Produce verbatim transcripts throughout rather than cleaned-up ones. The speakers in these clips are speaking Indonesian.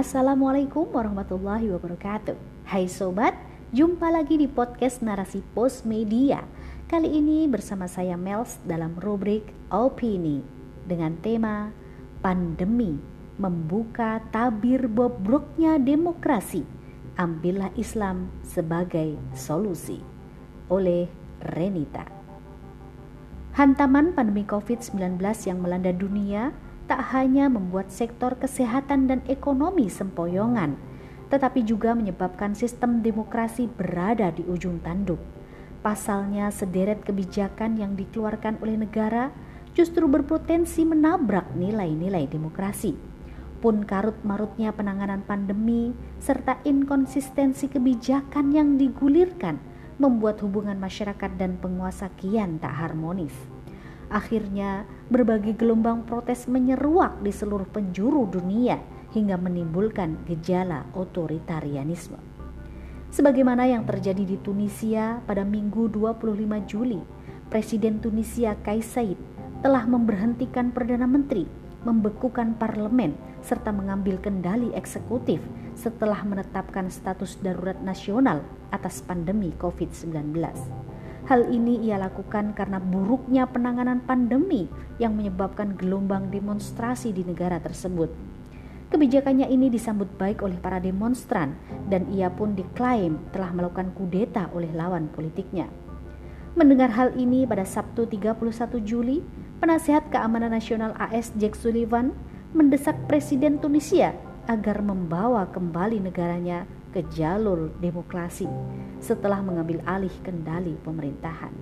Assalamualaikum warahmatullahi wabarakatuh. Hai sobat, jumpa lagi di podcast Narasi Post Media. Kali ini bersama saya Melz dalam rubrik Opini dengan tema Pandemi membuka tabir bobroknya demokrasi. Ambillah Islam sebagai solusi oleh Renita. Hantaman pandemi covid sembilan belas yang melanda dunia tak hanya membuat sektor kesehatan dan ekonomi sempoyongan, tetapi juga menyebabkan sistem demokrasi berada di ujung tanduk. Pasalnya, sederet kebijakan yang dikeluarkan oleh negara justru berpotensi menabrak nilai-nilai demokrasi. Pun karut-marutnya penanganan pandemi serta inkonsistensi kebijakan yang digulirkan membuat hubungan masyarakat dan penguasa kian tak harmonis. Akhirnya, berbagai gelombang protes menyeruak di seluruh penjuru dunia hingga menimbulkan gejala otoritarianisme. Sebagaimana yang terjadi di Tunisia pada Minggu dua puluh lima Juli, Presiden Tunisia Kais Saied telah memberhentikan Perdana Menteri, membekukan parlemen, serta mengambil kendali eksekutif setelah menetapkan status darurat nasional atas pandemi covid sembilan belas. Hal ini ia lakukan karena buruknya penanganan pandemi yang menyebabkan gelombang demonstrasi di negara tersebut. Kebijakannya ini disambut baik oleh para demonstran dan ia pun diklaim telah melakukan kudeta oleh lawan politiknya. Mendengar hal ini pada Sabtu tiga puluh satu Juli, Penasehat Keamanan Nasional A S Jake Sullivan mendesak Presiden Tunisia agar membawa kembali negaranya ke jalur demokrasi setelah mengambil alih kendali pemerintahan.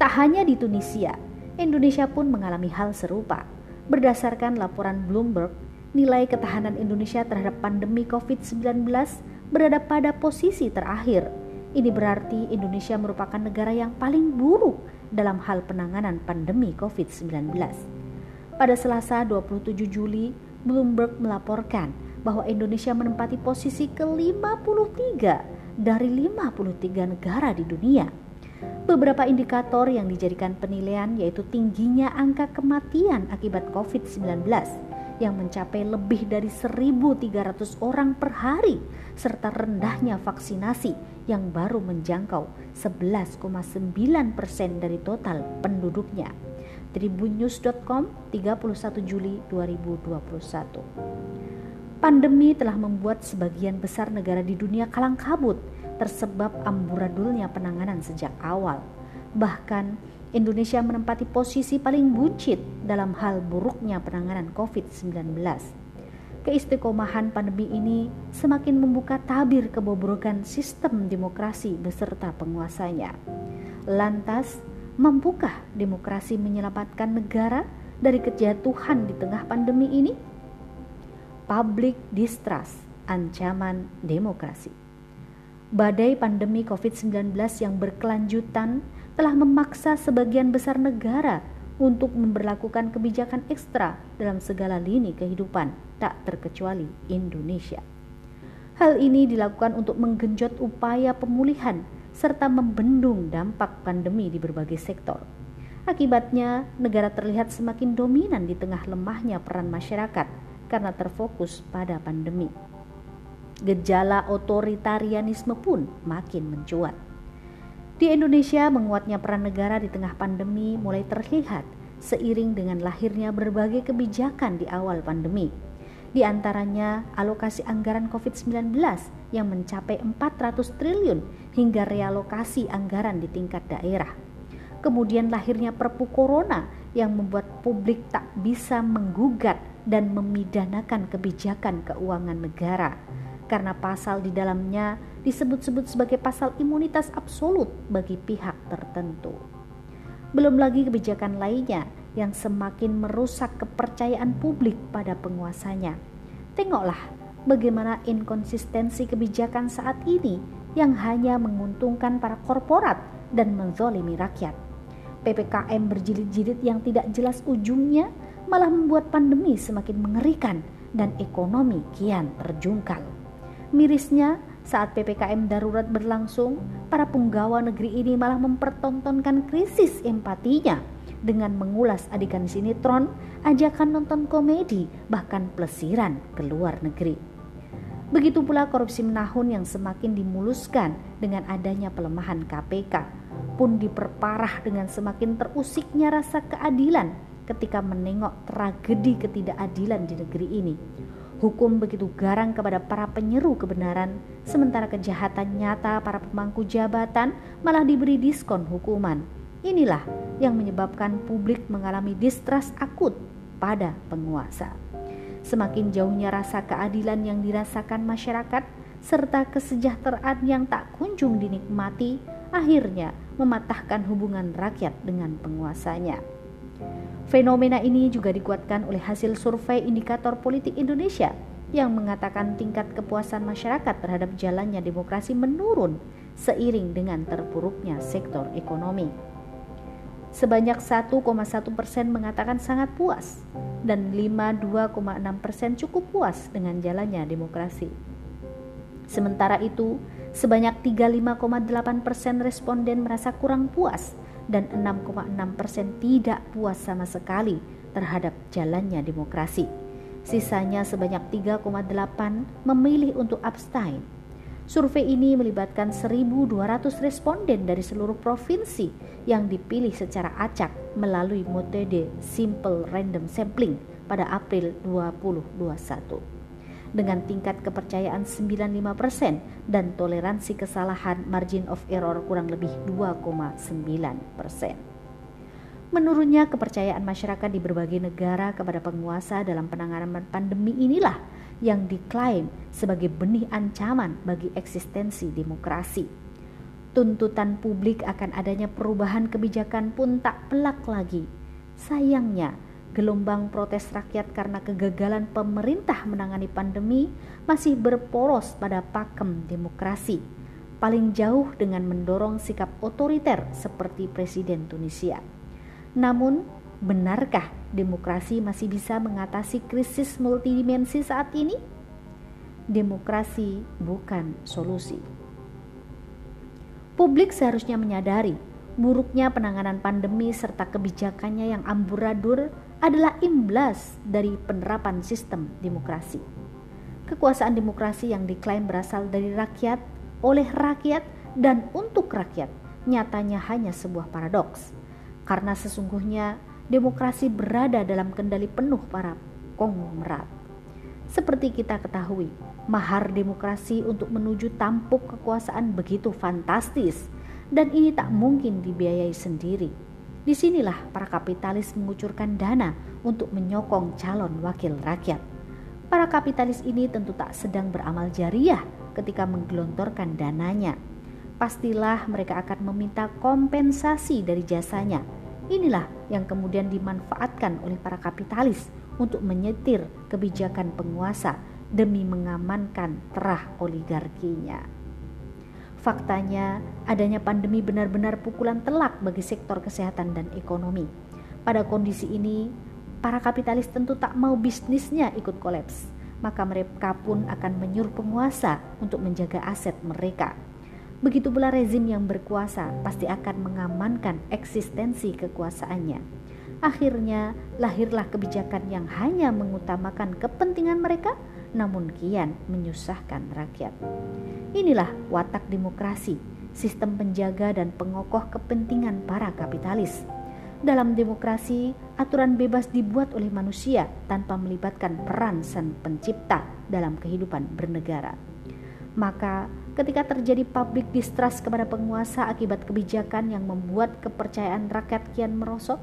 Tak hanya di Tunisia, Indonesia pun mengalami hal serupa. Berdasarkan laporan Bloomberg, nilai ketahanan Indonesia terhadap pandemi covid sembilan belas berada pada posisi terakhir. Ini berarti Indonesia merupakan negara yang paling buruk dalam hal penanganan pandemi covid sembilan belas. Pada Selasa dua puluh tujuh Juli, Bloomberg melaporkan bahwa Indonesia menempati posisi ke lima puluh tiga dari lima puluh tiga negara di dunia. Beberapa indikator yang dijadikan penilaian yaitu tingginya angka kematian akibat covid sembilan belas yang mencapai lebih dari seribu tiga ratus orang per hari serta rendahnya vaksinasi yang baru menjangkau sebelas koma sembilan persen dari total penduduknya. Tribunnews dot com tiga puluh satu Juli dua ribu dua puluh satu. Pandemi telah membuat sebagian besar negara di dunia kalang kabut tersebab amburadulnya penanganan sejak awal. Bahkan Indonesia menempati posisi paling buncit dalam hal buruknya penanganan covid sembilan belas. Keistiqomahan pandemi ini semakin membuka tabir kebobrokan sistem demokrasi beserta penguasanya. Lantas, mampukah demokrasi menyelamatkan negara dari kejatuhan di tengah pandemi ini? Public distrust, ancaman demokrasi. Badai pandemi covid sembilan belas yang berkelanjutan telah memaksa sebagian besar negara untuk memberlakukan kebijakan ekstra dalam segala lini kehidupan, tak terkecuali Indonesia. Hal ini dilakukan untuk menggenjot upaya pemulihan serta membendung dampak pandemi di berbagai sektor. Akibatnya, negara terlihat semakin dominan di tengah lemahnya peran masyarakat karena terfokus pada pandemi. Gejala otoritarianisme pun makin mencuat. Di Indonesia, menguatnya peran negara di tengah pandemi mulai terlihat seiring dengan lahirnya berbagai kebijakan di awal pandemi. Di antaranya alokasi anggaran covid sembilan belas yang mencapai empat ratus triliun hingga realokasi anggaran di tingkat daerah. Kemudian lahirnya Perpu Corona yang membuat publik tak bisa menggugat dan memidanakan kebijakan keuangan negara karena pasal di dalamnya disebut-sebut sebagai pasal imunitas absolut bagi pihak tertentu. Belum lagi kebijakan lainnya yang semakin merusak kepercayaan publik pada penguasanya. Tengoklah bagaimana inkonsistensi kebijakan saat ini yang hanya menguntungkan para korporat dan menzolimi rakyat. P P K M berjilid-jilid yang tidak jelas ujungnya malah membuat pandemi semakin mengerikan dan ekonomi kian terjungkal. Mirisnya, saat P P K M darurat berlangsung, para punggawa negeri ini malah mempertontonkan krisis empatinya dengan mengulas adegan sinetron, ajakan nonton komedi, bahkan plesiran ke luar negeri. Begitu pula korupsi menahun yang semakin dimuluskan dengan adanya pelemahan K P K pun diperparah dengan semakin terusiknya rasa keadilan ketika menengok tragedi ketidakadilan di negeri ini. Hukum begitu garang kepada para penyeru kebenaran, sementara kejahatan nyata para pemangku jabatan malah diberi diskon hukuman. Inilah yang menyebabkan publik mengalami distrust akut pada penguasa. Semakin jauhnya rasa keadilan yang dirasakan masyarakat, serta kesejahteraan yang tak kunjung dinikmati, akhirnya mematahkan hubungan rakyat dengan penguasanya. Fenomena ini juga dikuatkan oleh hasil survei Indikator Politik Indonesia yang mengatakan tingkat kepuasan masyarakat terhadap jalannya demokrasi menurun seiring dengan terpuruknya sektor ekonomi. Sebanyak satu koma satu persen mengatakan sangat puas dan lima puluh dua koma enam persen cukup puas dengan jalannya demokrasi. Sementara itu, sebanyak tiga puluh lima koma delapan persen responden merasa kurang puas dan enam koma enam persen tidak puas sama sekali terhadap jalannya demokrasi. Sisanya sebanyak tiga koma delapan persen memilih untuk abstain. Survei ini melibatkan seribu dua ratus responden dari seluruh provinsi yang dipilih secara acak melalui metode Simple Random Sampling pada April dua ribu dua puluh satu. Dengan tingkat kepercayaan sembilan puluh lima persen dan toleransi kesalahan margin of error kurang lebih dua koma sembilan persen. Menurunnya kepercayaan masyarakat di berbagai negara kepada penguasa dalam penanganan pandemi inilah yang diklaim sebagai benih ancaman bagi eksistensi demokrasi. Tuntutan publik akan adanya perubahan kebijakan pun tak pelak lagi. Sayangnya, gelombang protes rakyat karena kegagalan pemerintah menangani pandemi masih berporos pada pakem demokrasi, paling jauh dengan mendorong sikap otoriter seperti Presiden Tunisia. Namun, benarkah demokrasi masih bisa mengatasi krisis multidimensi saat ini? Demokrasi bukan solusi. Publik seharusnya menyadari buruknya penanganan pandemi serta kebijakannya yang amburadul adalah imbas dari penerapan sistem demokrasi. Kekuasaan demokrasi yang diklaim berasal dari rakyat, oleh rakyat, dan untuk rakyat nyatanya hanya sebuah paradoks. Karena sesungguhnya demokrasi berada dalam kendali penuh para konglomerat. Seperti kita ketahui, mahar demokrasi untuk menuju tampuk kekuasaan begitu fantastis dan ini tak mungkin dibiayai sendiri. Disinilah para kapitalis mengucurkan dana untuk menyokong calon wakil rakyat. Para kapitalis ini tentu tak sedang beramal jariah ketika menggelontorkan dananya. Pastilah mereka akan meminta kompensasi dari jasanya. Inilah yang kemudian dimanfaatkan oleh para kapitalis untuk menyetir kebijakan penguasa demi mengamankan terah oligarkinya. Faktanya, adanya pandemi benar-benar pukulan telak bagi sektor kesehatan dan ekonomi. Pada kondisi ini, para kapitalis tentu tak mau bisnisnya ikut kolaps, maka mereka pun akan menyuruh penguasa untuk menjaga aset mereka. Begitu pula rezim yang berkuasa pasti akan mengamankan eksistensi kekuasaannya. Akhirnya, lahirlah kebijakan yang hanya mengutamakan kepentingan mereka, namun kian menyusahkan rakyat. Inilah watak demokrasi, sistem penjaga dan pengokoh kepentingan para kapitalis. Dalam demokrasi, aturan bebas dibuat oleh manusia tanpa melibatkan peran sang pencipta dalam kehidupan bernegara. Maka, ketika terjadi public distrust kepada penguasa akibat kebijakan yang membuat kepercayaan rakyat kian merosot,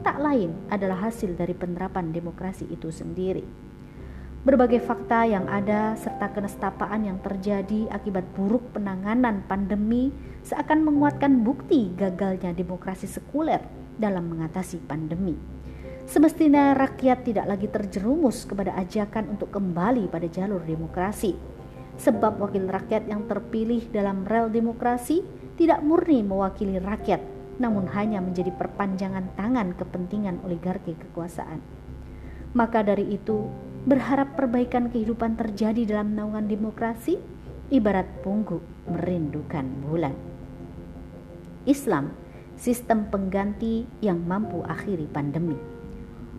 tak lain adalah hasil dari penerapan demokrasi itu sendiri. Berbagai fakta yang ada serta kenestapaan yang terjadi akibat buruk penanganan pandemi seakan menguatkan bukti gagalnya demokrasi sekuler dalam mengatasi pandemi. Semestinya rakyat tidak lagi terjerumus kepada ajakan untuk kembali pada jalur demokrasi. Sebab wakil rakyat yang terpilih dalam rel demokrasi tidak murni mewakili rakyat, namun hanya menjadi perpanjangan tangan kepentingan oligarki kekuasaan. Maka dari itu, berharap perbaikan kehidupan terjadi dalam naungan demokrasi, ibarat punggu merindukan bulan. Islam sistem pengganti yang mampu akhiri pandemi.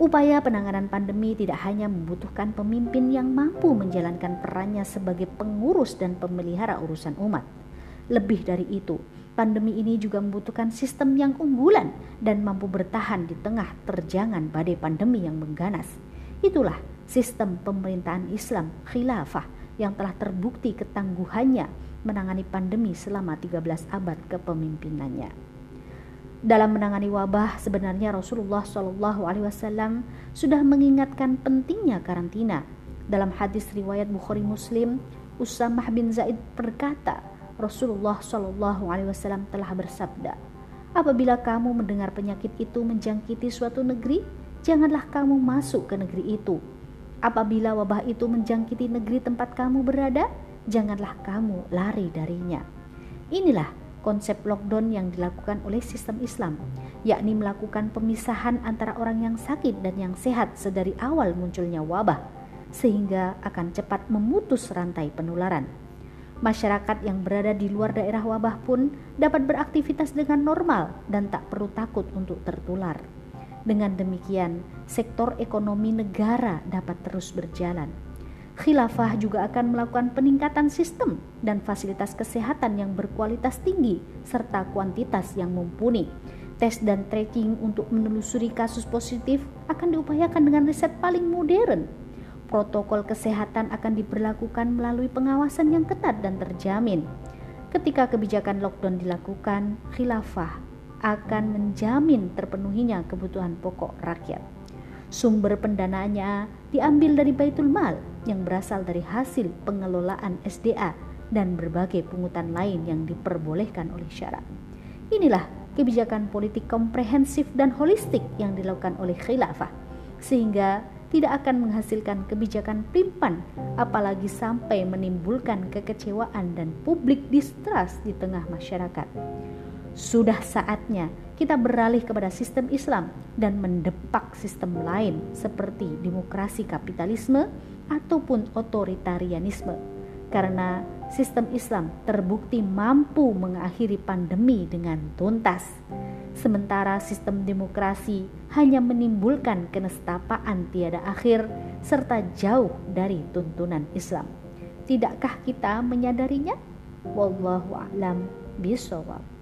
Upaya penanganan pandemi tidak hanya membutuhkan pemimpin yang mampu menjalankan perannya sebagai pengurus dan pemelihara urusan umat. Lebih dari itu, pandemi ini juga membutuhkan sistem yang unggulan dan mampu bertahan di tengah terjangan badai pandemi yang mengganas. Itulah sistem pemerintahan Islam khilafah yang telah terbukti ketangguhannya menangani pandemi selama tiga belas abad kepemimpinannya. Dalam menangani wabah, sebenarnya Rasulullah shallallahu alaihi wasallam sudah mengingatkan pentingnya karantina. Dalam hadis riwayat Bukhari Muslim, Usamah bin Zaid berkata, Rasulullah shallallahu alaihi wasallam telah bersabda, apabila kamu mendengar penyakit itu menjangkiti suatu negeri, janganlah kamu masuk ke negeri itu. Apabila wabah itu menjangkiti negeri tempat kamu berada, janganlah kamu lari darinya. Inilah konsep lockdown yang dilakukan oleh sistem Islam, yakni melakukan pemisahan antara orang yang sakit dan yang sehat sedari awal munculnya wabah, sehingga akan cepat memutus rantai penularan. Masyarakat yang berada di luar daerah wabah pun dapat beraktivitas dengan normal dan tak perlu takut untuk tertular. Dengan demikian, sektor ekonomi negara dapat terus berjalan. Khilafah juga akan melakukan peningkatan sistem dan fasilitas kesehatan yang berkualitas tinggi serta kuantitas yang mumpuni. Tes dan tracking untuk menelusuri kasus positif akan diupayakan dengan riset paling modern. Protokol kesehatan akan diberlakukan melalui pengawasan yang ketat dan terjamin. Ketika kebijakan lockdown dilakukan, khilafah akan menjamin terpenuhinya kebutuhan pokok rakyat. Sumber pendanaannya diambil dari Baitul Mal yang berasal dari hasil pengelolaan S D A dan berbagai pungutan lain yang diperbolehkan oleh syarak. Inilah kebijakan politik komprehensif dan holistik yang dilakukan oleh khilafah, sehingga tidak akan menghasilkan kebijakan pelimpan, apalagi sampai menimbulkan kekecewaan dan public distrust di tengah masyarakat. Sudah saatnya kita beralih kepada sistem Islam dan mendepak sistem lain seperti demokrasi kapitalisme ataupun otoritarianisme, karena sistem Islam terbukti mampu mengakhiri pandemi dengan tuntas, sementara sistem demokrasi hanya menimbulkan kenestapaan tiada akhir serta jauh dari tuntunan Islam. Tidakkah kita menyadarinya? Wallahu a'lam bishawab.